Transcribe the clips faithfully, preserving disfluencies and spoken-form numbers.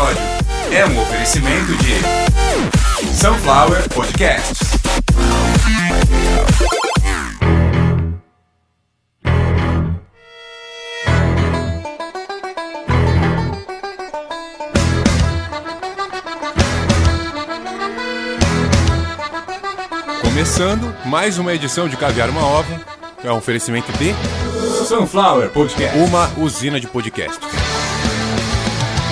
episódio é um oferecimento de Sunflower Podcasts. Começando mais uma edição de Caviar Uma Ova, é um oferecimento de Sunflower Podcast, uma usina de podcasts.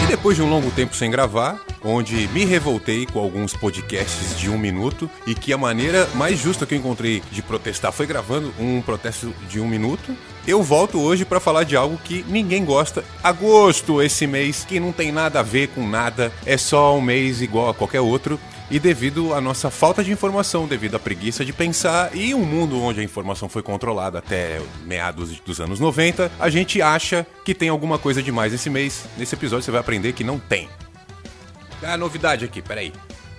E depois de um longo tempo sem gravar, onde me revoltei com alguns podcasts de um minuto e que a maneira mais justa que eu encontrei de protestar foi gravando um protesto de um minuto, eu volto hoje para falar de algo que ninguém gosta. Agosto, esse mês que não tem nada a ver com nada, é só um mês igual a qualquer outro. E devido à nossa falta de informação, devido à preguiça de pensar e um mundo onde a informação foi controlada até meados dos anos noventa, a gente acha que tem alguma coisa demais esse mês. Nesse episódio você vai aprender que não tem. Ah, novidade aqui, peraí.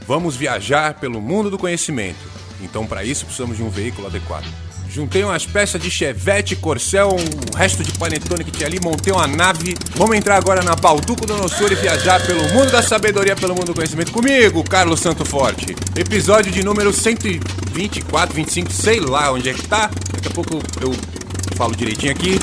Vamos viajar pelo mundo do conhecimento. Então para isso precisamos de um veículo adequado. Juntei umas peças de Chevette, Corcel, um resto de panetone que tinha ali, montei uma nave. Vamos entrar agora na Balduco do Noçura e viajar pelo mundo da sabedoria, pelo mundo do conhecimento. Comigo, Carlos Santo Forte. Episódio de número cento e vinte e quatro, vinte e cinco, sei lá onde é que tá. Daqui a pouco eu falo direitinho aqui.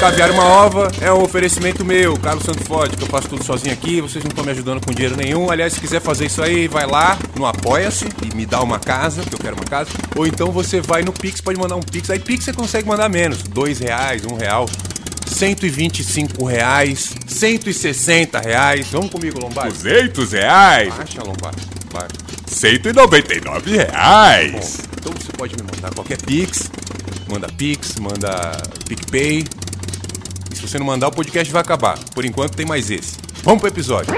Caviar Uma Ova é um oferecimento meu, Carlos Santo Forte, que eu faço tudo sozinho aqui, vocês não estão me ajudando com dinheiro nenhum. Aliás, se quiser fazer isso aí, vai lá no Apoia-se e me dá uma casa, que eu quero uma casa. Ou então você vai no Pix, pode mandar um Pix, aí Pix você consegue mandar menos, dois reais, um real, cento e vinte e cinco reais, cento e sessenta reais, vamos comigo, Lombardi. duzentos reais. Baixa, Lombardi, baixa. cento e noventa e nove reais. Bom, então você pode me mandar qualquer Pix, manda Pix, manda PicPay. Se você não mandar, o podcast vai acabar. Por enquanto, tem mais esse. Vamos pro episódio.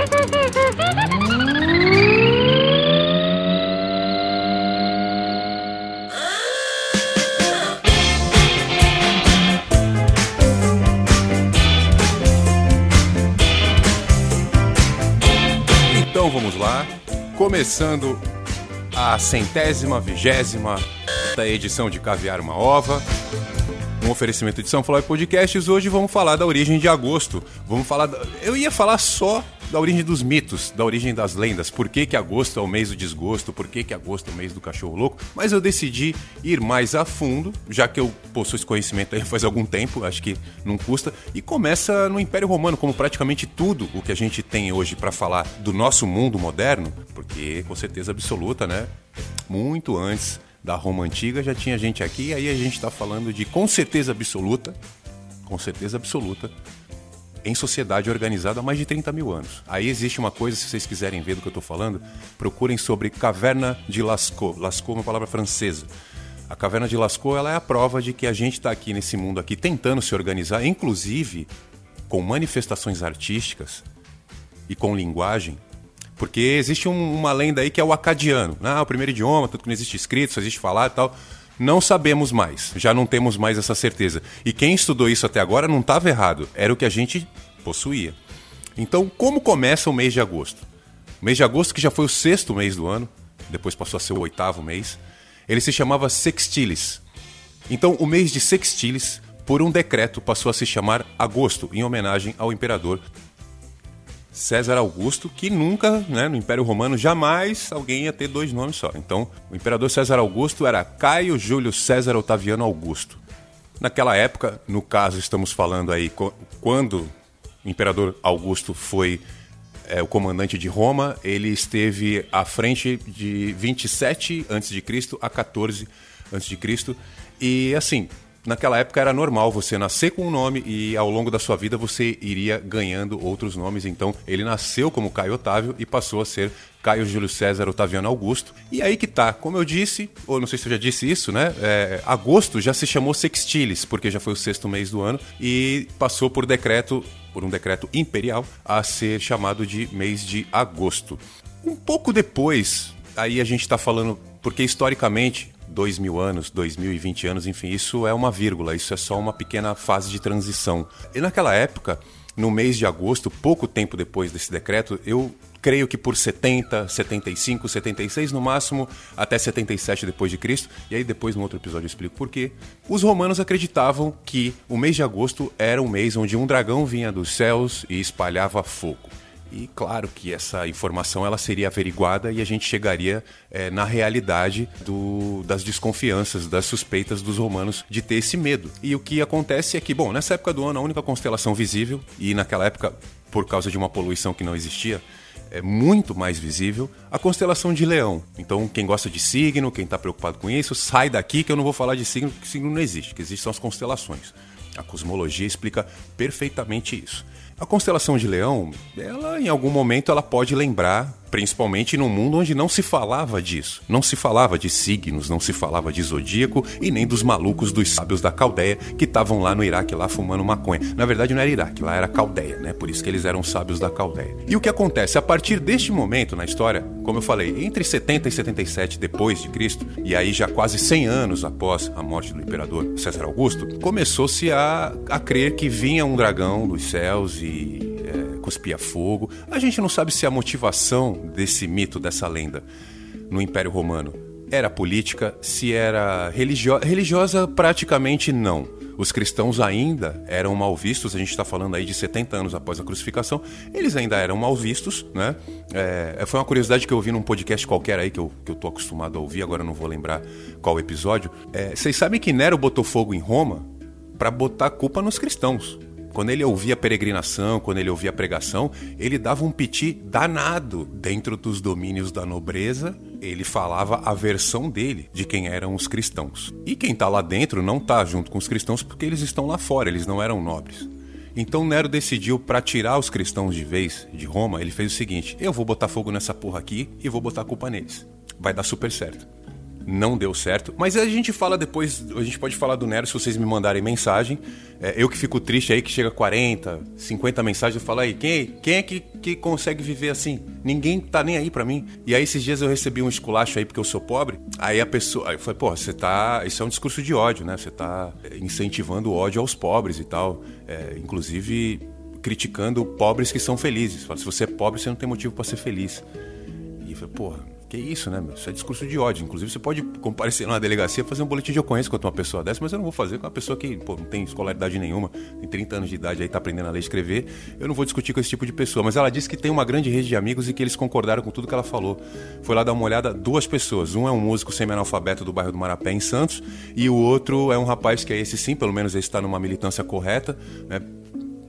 Então, vamos lá. Começando a centésima, vigésima da edição de Caviar Uma Ova. Um oferecimento de Sunflower Podcasts. Hoje vamos falar da origem de agosto. Vamos falar. Da... Eu ia falar só da origem dos mitos, da origem das lendas. Por que que agosto é o mês do desgosto? Por que que agosto é o mês do cachorro louco? Mas eu decidi ir mais a fundo, já que eu possuo esse conhecimento aí faz algum tempo, acho que não custa. E começa no Império Romano, como praticamente tudo o que a gente tem hoje para falar do nosso mundo moderno, porque com certeza absoluta, né? Muito antes da Roma Antiga já tinha gente aqui, aí a gente está falando de com certeza absoluta, com certeza absoluta, em sociedade organizada há mais de trinta mil anos. Aí existe uma coisa, se vocês quiserem ver do que eu estou falando, procurem sobre Caverna de Lascaux. Lascaux é uma palavra francesa. A Caverna de Lascaux, ela é a prova de que a gente está aqui nesse mundo aqui tentando se organizar, inclusive com manifestações artísticas e com linguagem. Porque existe um, uma lenda aí que é o acadiano. Ah, o primeiro idioma, tanto que não existe escrito, só existe falar e tal. Não sabemos mais, já não temos mais essa certeza. E quem estudou isso até agora não estava errado, era o que a gente possuía. Então, como começa o mês de agosto? O mês de agosto, que já foi o sexto mês do ano, depois passou a ser o oitavo mês, ele se chamava Sextilis. Então, o mês de Sextilis, por um decreto, passou a se chamar agosto, em homenagem ao imperador César Augusto, que nunca, né, no Império Romano, jamais alguém ia ter dois nomes só. Então, o imperador César Augusto era Caio Júlio César Otaviano Augusto. Naquela época, no caso, estamos falando aí quando o imperador Augusto foi é, o comandante de Roma, ele esteve à frente de vinte e sete antes de Cristo a catorze antes de Cristo e assim... Naquela época era normal você nascer com um nome e ao longo da sua vida você iria ganhando outros nomes. Então ele nasceu como Caio Otávio e passou a ser Caio Júlio César Otaviano Augusto. E aí que tá, como eu disse, ou não sei se eu já disse isso, né? É, agosto já se chamou Sextilis, porque já foi o sexto mês do ano e passou por decreto, por um decreto imperial, a ser chamado de mês de agosto. Um pouco depois, aí a gente tá falando, porque historicamente... Dois mil anos, dois mil e vinte anos, enfim, isso é uma vírgula, isso é só uma pequena fase de transição. E naquela época, no mês de agosto, pouco tempo depois desse decreto, eu creio que por setenta, setenta e cinco, setenta e seis, no máximo, até setenta e sete depois de Cristo, e aí depois no outro episódio eu explico por quê, os romanos acreditavam que o mês de agosto era um mês onde um dragão vinha dos céus e espalhava fogo. E claro que essa informação ela seria averiguada e a gente chegaria é, na realidade do, das desconfianças, das suspeitas dos romanos de ter esse medo. E o que acontece é que, bom, nessa época do ano a única constelação visível, e naquela época por causa de uma poluição que não existia, é muito mais visível a constelação de Leão. Então, quem gosta de signo, quem está preocupado com isso, sai daqui que eu não vou falar de signo, porque signo não existe. O que existe são as constelações. A cosmologia explica perfeitamente isso. A constelação de Leão, ela em algum momento ela pode lembrar, principalmente num mundo onde não se falava disso. Não se falava de signos, não se falava de zodíaco e nem dos malucos dos sábios da Caldeia que estavam lá no Iraque, lá fumando maconha. Na verdade não era Iraque, lá era Caldeia, né? Por isso que eles eram sábios da Caldeia. E o que acontece? A partir deste momento na história, como eu falei, entre setenta e setenta e sete depois de Cristo, e aí já quase cem anos após a morte do imperador César Augusto, começou-se a, a crer que vinha um dragão dos céus e E, é, cuspia fogo. A gente não sabe se a motivação desse mito, dessa lenda no Império Romano era política, se era religio- religiosa, praticamente não. Os cristãos ainda eram mal vistos, a gente está falando aí de setenta anos após a crucificação, eles ainda eram mal vistos, né? É, foi uma curiosidade que eu ouvi num podcast qualquer aí, que eu, que eu tô acostumado a ouvir, agora não vou lembrar qual episódio. É, vocês sabem que Nero botou fogo em Roma para botar culpa nos cristãos. Quando ele ouvia a peregrinação, quando ele ouvia a pregação, ele dava um piti danado dentro dos domínios da nobreza. Ele falava a versão dele de quem eram os cristãos. E quem está lá dentro não está junto com os cristãos porque eles estão lá fora, eles não eram nobres. Então Nero decidiu, para tirar os cristãos de vez de Roma, ele fez o seguinte: eu vou botar fogo nessa porra aqui e vou botar a culpa neles. Vai dar super certo. Não deu certo, mas a gente fala depois, a gente pode falar do Nero se vocês me mandarem mensagem. É, eu que fico triste aí que chega quarenta, cinquenta mensagens, eu falo aí, quem, quem é que, que consegue viver assim? Ninguém tá nem aí pra mim. E aí esses dias eu recebi um esculacho aí porque eu sou pobre, aí a pessoa, aí eu falei, pô, você tá, isso é um discurso de ódio, né? Você tá incentivando o ódio aos pobres e tal, é, inclusive criticando pobres que são felizes. Fala, se você é pobre, você não tem motivo pra ser feliz. E eu falei, porra, que isso, né, meu? Isso é discurso de ódio. Inclusive, você pode comparecer numa delegacia, fazer um boletim de ocorrência contra uma pessoa dessa, mas eu não vou fazer com uma pessoa que, pô, não tem escolaridade nenhuma, tem trinta anos de idade aí, tá aprendendo a ler e escrever. Eu não vou discutir com esse tipo de pessoa. Mas ela disse que tem uma grande rede de amigos e que eles concordaram com tudo que ela falou. Foi lá dar uma olhada, duas pessoas. Um é um músico semi-analfabeto do bairro do Marapé, em Santos, e o outro é um rapaz que é esse sim, pelo menos esse tá numa militância correta, né?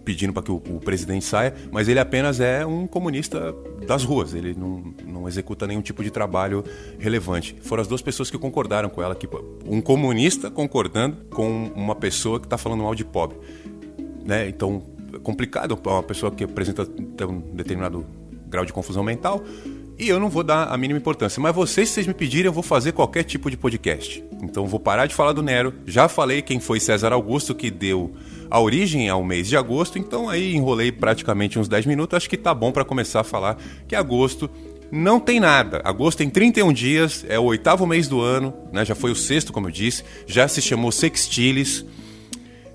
Pedindo para que o, o presidente saia, mas ele apenas é um comunista das ruas, ele não, não executa nenhum tipo de trabalho relevante. Foram as duas pessoas que concordaram com ela, que, um comunista concordando com uma pessoa que está falando mal de pobre. Né? Então, é complicado para uma pessoa que apresenta um determinado grau de confusão mental, e eu não vou dar a mínima importância. Mas vocês, se vocês me pedirem, eu vou fazer qualquer tipo de podcast. Então vou parar de falar do Nero. Já falei quem foi César Augusto, que deu a origem ao mês de agosto. Então aí enrolei praticamente uns dez minutos. Acho que tá bom para começar a falar que agosto não tem nada. Agosto tem trinta e um dias, é o oitavo mês do ano, né? Já foi o sexto, como eu disse. Já se chamou Sextilis.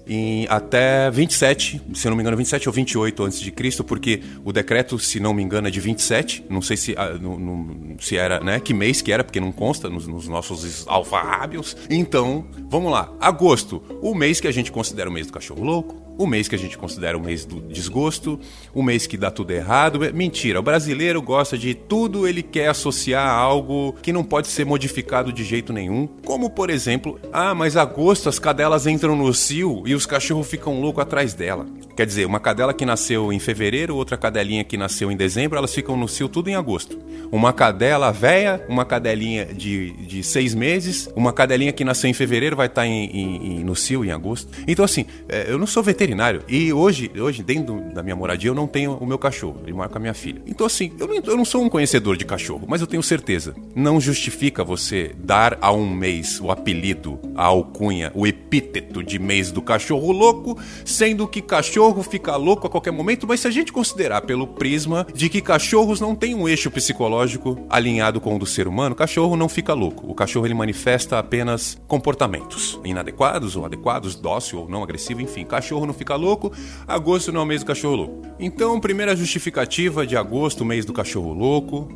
Em até vinte e sete, se eu não me engano, vinte e sete ou vinte e oito antes de Cristo, porque o decreto, se não me engano, é de vinte e sete, não sei se, ah, no, no, se era, né, que mês que era, porque não consta nos, nos nossos alfarrábios. Então, vamos lá, agosto, o mês que a gente considera o mês do cachorro louco, o mês que a gente considera o mês do desgosto, o mês que dá tudo errado. Mentira, o brasileiro gosta de tudo, ele quer associar a algo que não pode ser modificado de jeito nenhum, como por exemplo, ah, mas agosto as cadelas entram no cio e os cachorros ficam loucos atrás dela. Quer dizer, uma cadela que nasceu em fevereiro, outra cadelinha que nasceu em dezembro, elas ficam no cio tudo em agosto. Uma cadela velha, uma cadelinha de, de seis meses, uma cadelinha que nasceu em fevereiro vai estar em, em, em, no cio em agosto. Então assim, eu não sou veterinário, e hoje, hoje, dentro da minha moradia, eu não tenho o meu cachorro, ele mora com a minha filha. Então assim, eu não, eu não sou um conhecedor de cachorro, mas eu tenho certeza, não justifica você dar a um mês o apelido, a alcunha, o epíteto de mês do cachorro louco, sendo que cachorro fica louco a qualquer momento. Mas se a gente considerar pelo prisma de que cachorros não têm um eixo psicológico alinhado com o do ser humano, cachorro não fica louco. O cachorro, ele manifesta apenas comportamentos inadequados ou adequados, dócil ou não agressivo, enfim, cachorro não fica louco. Agosto não é o mês do cachorro louco. Então, primeira justificativa de agosto, mês do cachorro louco,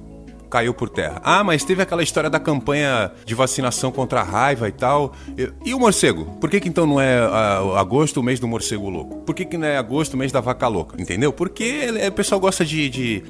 caiu por terra. Ah, mas teve aquela história da campanha de vacinação contra a raiva e tal. E o morcego? Por que que então não é a, agosto o mês do morcego louco? Por que que não é agosto o mês da vaca louca? Entendeu? Porque o pessoal gosta de... de...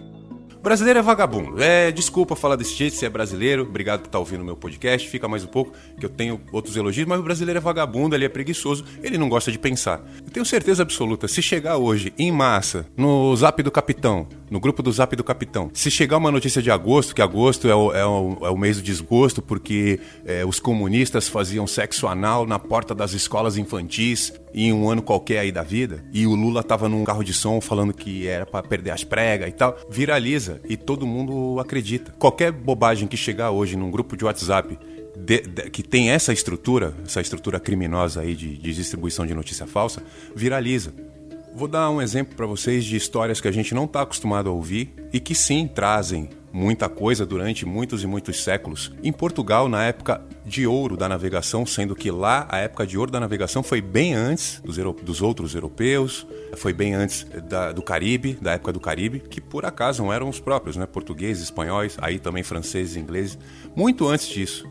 Brasileiro é vagabundo. É, desculpa falar desse jeito, se é brasileiro, obrigado por estar ouvindo o meu podcast, fica mais um pouco, que eu tenho outros elogios, mas o brasileiro é vagabundo, ele é preguiçoso, ele não gosta de pensar. Eu tenho certeza absoluta, se chegar hoje, em massa, no Zap do Capitão, no grupo do Zap do Capitão, se chegar uma notícia de agosto, que agosto é o, é o, é o mês do desgosto, porque é, os comunistas faziam sexo anal na porta das escolas infantis, em um ano qualquer aí da vida, e o Lula tava num carro de som falando que era pra perder as pregas e tal, viraliza e todo mundo acredita. Qualquer bobagem que chegar hoje num grupo de WhatsApp de, de, que tem essa estrutura, essa estrutura criminosa aí de, de distribuição de notícia falsa, viraliza. Vou dar um exemplo para vocês de histórias que a gente não tá acostumado a ouvir e que sim trazem muita coisa durante muitos e muitos séculos. Em Portugal, na época de ouro da navegação, sendo que lá a época de ouro da navegação foi bem antes dos, euro- dos outros europeus, foi bem antes da, do Caribe, da época do Caribe, que por acaso não eram os próprios, né? Portugueses, espanhóis, aí também franceses, ingleses. Muito antes disso,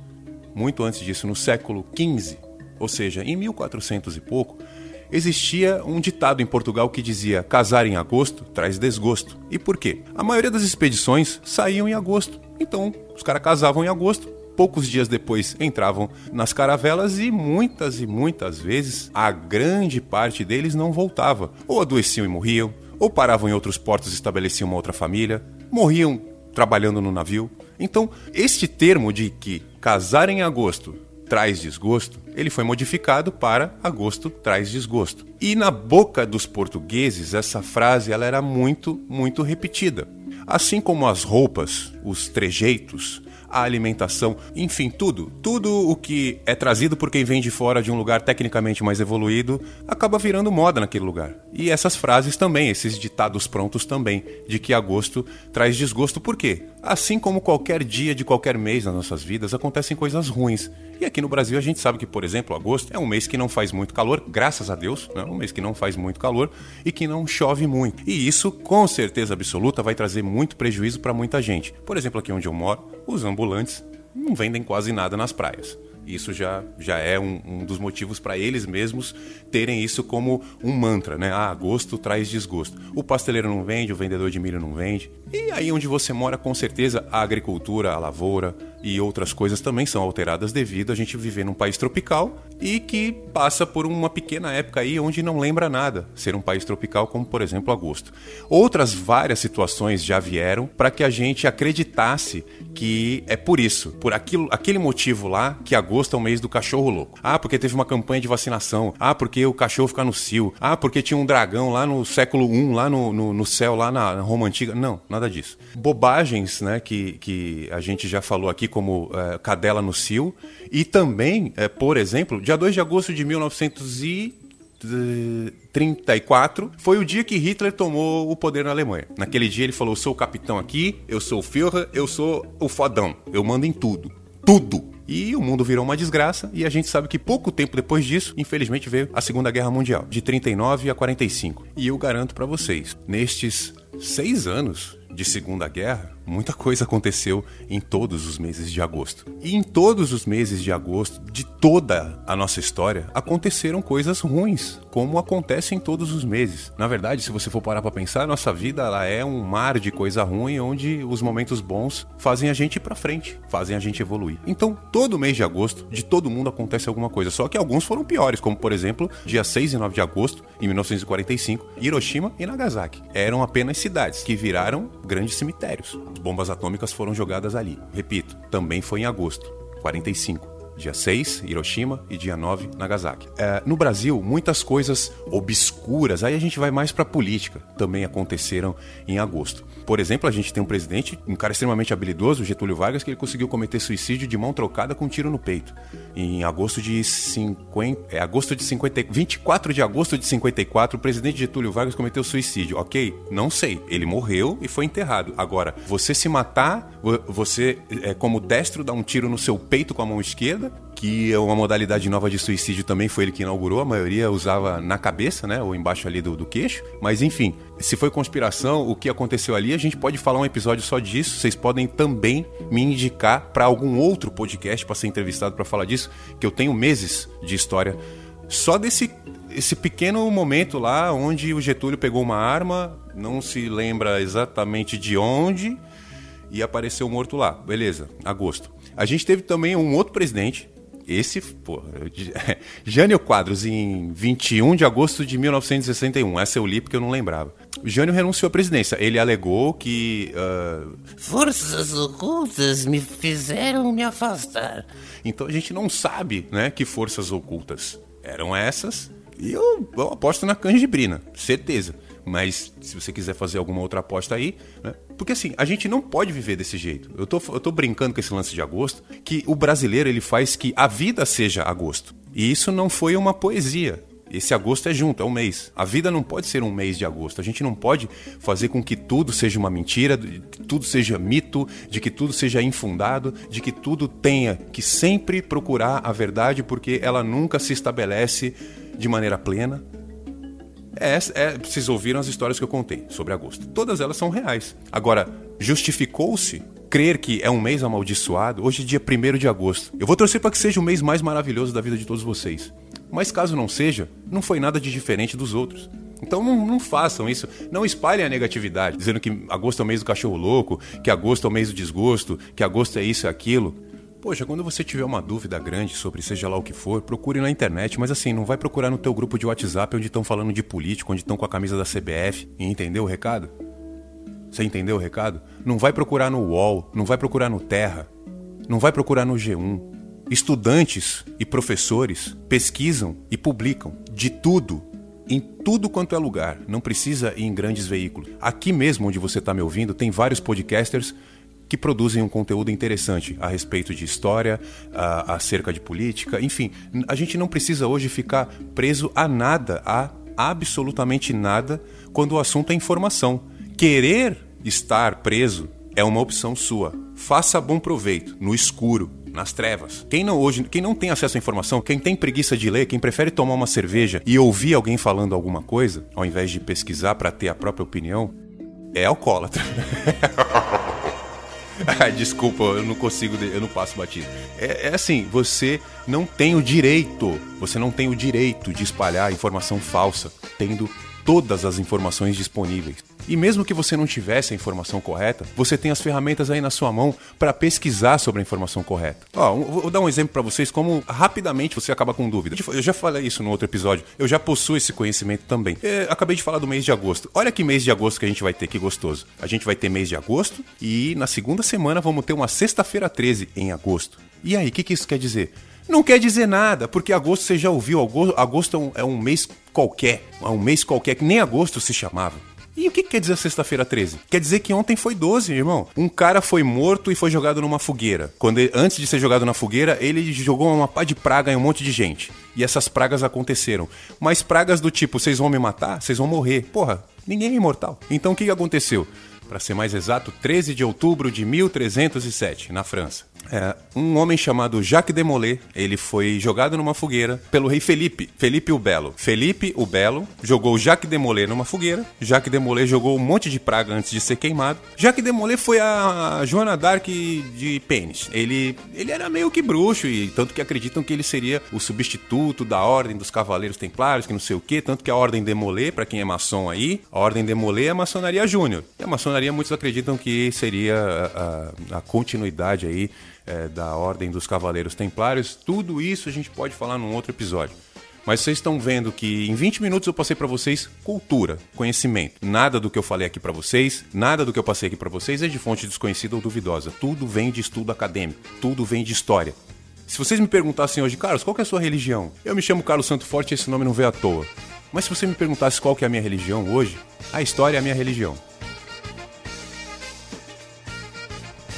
muito antes disso, no século quinze, ou seja, em mil e quatrocentos e pouco, existia um ditado em Portugal que dizia: casar em agosto traz desgosto. E por quê? A maioria das expedições saíam em agosto. Então, os caras casavam em agosto, poucos dias depois entravam nas caravelas e muitas e muitas vezes a grande parte deles não voltava. Ou adoeciam e morriam, ou paravam em outros portos e estabeleciam uma outra família, morriam trabalhando no navio. Então, este termo de que casar em agosto traz desgosto, ele foi modificado para agosto traz desgosto. E na boca dos portugueses, essa frase ela era muito, muito repetida. Assim como as roupas, os trejeitos, a alimentação, enfim, tudo. Tudo o que é trazido por quem vem de fora de um lugar tecnicamente mais evoluído acaba virando moda naquele lugar. E essas frases também, esses ditados prontos também, de que agosto traz desgosto. Por quê? Assim como qualquer dia de qualquer mês nas nossas vidas, acontecem coisas ruins. E aqui no Brasil a gente sabe que, por exemplo, agosto é um mês que não faz muito calor, graças a Deus, né? Um mês que não faz muito calor e que não chove muito. E isso, com certeza absoluta, vai trazer muito prejuízo para muita gente. Por exemplo, aqui onde eu moro, os ambulantes não vendem quase nada nas praias. Isso já, já é um, um dos motivos para eles mesmos terem isso como um mantra, né? Ah, agosto traz desgosto. O pasteleiro não vende, o vendedor de milho não vende. E aí onde você mora, com certeza, a agricultura, a lavoura e outras coisas também são alteradas devido a gente viver num país tropical e que passa por uma pequena época aí onde não lembra nada ser um país tropical, como por exemplo agosto. Outras várias situações já vieram para que a gente acreditasse que é por isso, por aquilo, aquele motivo lá, que agosto é o mês do cachorro louco. Ah, porque teve uma campanha de vacinação. Ah, porque o cachorro fica no cio. Ah, porque tinha um dragão lá no século um, lá no, no, no céu, lá na, na Roma Antiga. Não, nada disso. Bobagens, né, que, que a gente já falou aqui, como é, cadela no cio, e também, é, por exemplo, dia dois de agosto de mil novecentos e trinta e quatro foi o dia que Hitler tomou o poder na Alemanha. Naquele dia ele falou: eu sou o capitão aqui, eu sou o Führer, eu sou o fodão, eu mando em tudo, tudo. E o mundo virou uma desgraça, e a gente sabe que pouco tempo depois disso, infelizmente, veio a Segunda Guerra Mundial, de trinta e nove a quarenta e cinco. E eu garanto pra vocês, nestes seis anos de Segunda Guerra, muita coisa aconteceu em todos os meses de agosto. E em todos os meses de agosto, de toda a nossa história, aconteceram coisas ruins, como acontece em todos os meses. Na verdade, se você for parar pra pensar, nossa vida ela é um mar de coisa ruim, onde os momentos bons fazem a gente ir pra frente, fazem a gente evoluir. Então, todo mês de agosto, de todo mundo acontece alguma coisa, só que alguns foram piores, como por exemplo, dia seis e nove de agosto, em mil novecentos e quarenta e cinco, Hiroshima e Nagasaki. Eram apenas cidades que viraram grandes cemitérios. Bombas atômicas foram jogadas ali. Repito, também foi em agosto, quarenta e cinco. Dia seis, Hiroshima, e dia nove, Nagasaki. É, no Brasil, muitas coisas obscuras, aí a gente vai mais pra política, também aconteceram em agosto. Por exemplo, a gente tem um presidente, um cara extremamente habilidoso, Getúlio Vargas, que ele conseguiu cometer suicídio de mão trocada com um tiro no peito. Em agosto de cinquenta... É, agosto de cinquenta... vinte e quatro de agosto de cinquenta e quatro, o presidente Getúlio Vargas cometeu suicídio. Ok? Não sei. Ele morreu e foi enterrado. Agora, você se matar, você, é, como destro, dá um tiro no seu peito com a mão esquerda, que é uma modalidade nova de suicídio também, foi ele que inaugurou. A maioria usava na cabeça, né, ou embaixo ali do, do queixo. Mas enfim, se foi conspiração, o que aconteceu ali, a gente pode falar um episódio só disso. Vocês podem também me indicar para algum outro podcast para ser entrevistado para falar disso, que eu tenho meses de história só desse esse pequeno momento lá onde o Getúlio pegou uma arma, não se lembra exatamente de onde, e apareceu morto lá. Beleza, agosto. A gente teve também um outro presidente, esse, pô, Jânio Quadros, em vinte e um de agosto de mil novecentos e sessenta e um. Essa eu li porque eu não lembrava. Jânio renunciou à presidência. Ele alegou que... Uh... forças ocultas me fizeram me afastar. Então a gente não sabe, né, que forças ocultas eram essas. E eu, eu aposto na canjibrina, certeza. Mas se você quiser fazer alguma outra aposta aí... né? Porque assim, a gente não pode viver desse jeito. Eu tô, eu tô brincando com esse lance de agosto, que o brasileiro ele faz que a vida seja agosto. E isso não foi uma poesia. Esse agosto é junto, é um mês. A vida não pode ser um mês de agosto. A gente não pode fazer com que tudo seja uma mentira, de que tudo seja mito, de que tudo seja infundado, de que tudo tenha que sempre procurar a verdade, porque ela nunca se estabelece de maneira plena. É, é, vocês ouviram as histórias que eu contei sobre agosto. Todas elas são reais. Agora, justificou-se crer que é um mês amaldiçoado? Hoje é dia primeiro de agosto. Eu vou torcer para que seja o mês mais maravilhoso da vida de todos vocês. Mas caso não seja, não foi nada de diferente dos outros. Então não, não façam isso. Não espalhem a negatividade, dizendo que agosto é o mês do cachorro louco, que agosto é o mês do desgosto, que agosto é isso e aquilo. Poxa, quando você tiver uma dúvida grande sobre seja lá o que for, procure na internet, mas assim, não vai procurar no teu grupo de WhatsApp onde estão falando de político, onde estão com a camisa da C B F. E entendeu o recado? Você entendeu o recado? Não vai procurar no U O L, não vai procurar no Terra, não vai procurar no G um. Estudantes e professores pesquisam e publicam de tudo, em tudo quanto é lugar. Não precisa ir em grandes veículos. Aqui mesmo onde você está me ouvindo, tem vários podcasters que produzem um conteúdo interessante a respeito de história, a, acerca de política, enfim. A gente não precisa hoje ficar preso a nada, a absolutamente nada, quando o assunto é informação. Querer estar preso é uma opção sua. Faça bom proveito, no escuro, nas trevas. Quem não, hoje, quem não tem acesso à informação, quem tem preguiça de ler, quem prefere tomar uma cerveja e ouvir alguém falando alguma coisa, ao invés de pesquisar para ter a própria opinião, é alcoólatra. Desculpa, eu não consigo, eu não passo batido. É, é assim, você não tem o direito, você não tem o direito de espalhar informação falsa, tendo todas as informações disponíveis. E mesmo que você não tivesse a informação correta, você tem as ferramentas aí na sua mão para pesquisar sobre a informação correta. Ó, vou dar um exemplo para vocês como rapidamente você acaba com dúvida. Eu já falei isso no outro episódio, eu já possuo esse conhecimento também. Eu acabei de falar do mês de agosto. Olha que mês de agosto que a gente vai ter, que gostoso. A gente vai ter mês de agosto e na segunda semana vamos ter uma sexta-feira treze em agosto. E aí, o que, que isso quer dizer? Não quer dizer nada, porque agosto você já ouviu, agosto é um, é um mês qualquer, é um mês qualquer que nem agosto se chamava. E o que, que quer dizer sexta-feira treze? Quer dizer que ontem foi doze, irmão. Um cara foi morto e foi jogado numa fogueira. Quando ele, antes de ser jogado na fogueira, ele jogou uma pá de praga em um monte de gente. E essas pragas aconteceram. Mas pragas do tipo, vocês vão me matar? Vocês vão morrer. Porra, ninguém é imortal. Então o que, que aconteceu? Para ser mais exato, treze de outubro de mil trezentos e sete, na França. É, um homem chamado Jacques de Molay, ele foi jogado numa fogueira pelo rei Felipe, Felipe o Belo. Felipe o Belo jogou Jacques de Molay numa fogueira, Jacques de Molay jogou um monte de praga antes de ser queimado. Jacques de Molay foi a Joana d'Arc de pênis. Ele, ele era meio que bruxo, e tanto que acreditam que ele seria o substituto da Ordem dos Cavaleiros Templários, que não sei o quê, tanto que a Ordem de Molay, pra quem é maçom aí, a Ordem de Molay é a maçonaria júnior. E a maçonaria, muitos acreditam que seria a, a, a continuidade aí É, da Ordem dos Cavaleiros Templários. Tudo isso a gente pode falar num outro episódio. Mas vocês estão vendo que em vinte minutos eu passei pra vocês cultura, conhecimento. Nada do que eu falei aqui pra vocês, nada do que eu passei aqui pra vocês é de fonte desconhecida ou duvidosa. Tudo vem de estudo acadêmico, tudo vem de história. Se vocês me perguntassem hoje, Carlos, qual que é a sua religião? Eu me chamo Carlos Santo Forte e esse nome não veio à toa. Mas se você me perguntasse qual que é a minha religião hoje, a história é a minha religião.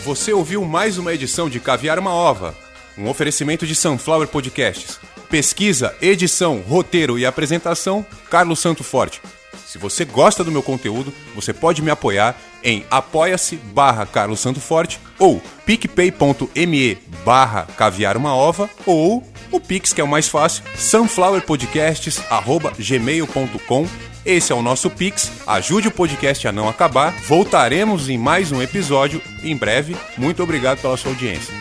Você ouviu mais uma edição de Caviar Uma Ova, um oferecimento de Sunflower Podcasts. Pesquisa, edição, roteiro e apresentação, Carlos Santo Forte. Se você gosta do meu conteúdo, você pode me apoiar em apoia-se barra Carlos Santo Forte ou picpay.me barra Caviar Uma Ova ou o Pix, que é o mais fácil, sunflower podcasts arroba gmail ponto com. Esse é o nosso Pix, ajude o podcast a não acabar. Voltaremos em mais um episódio em breve. Muito obrigado pela sua audiência.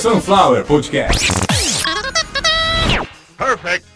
Sunflower Podcast. Perfect.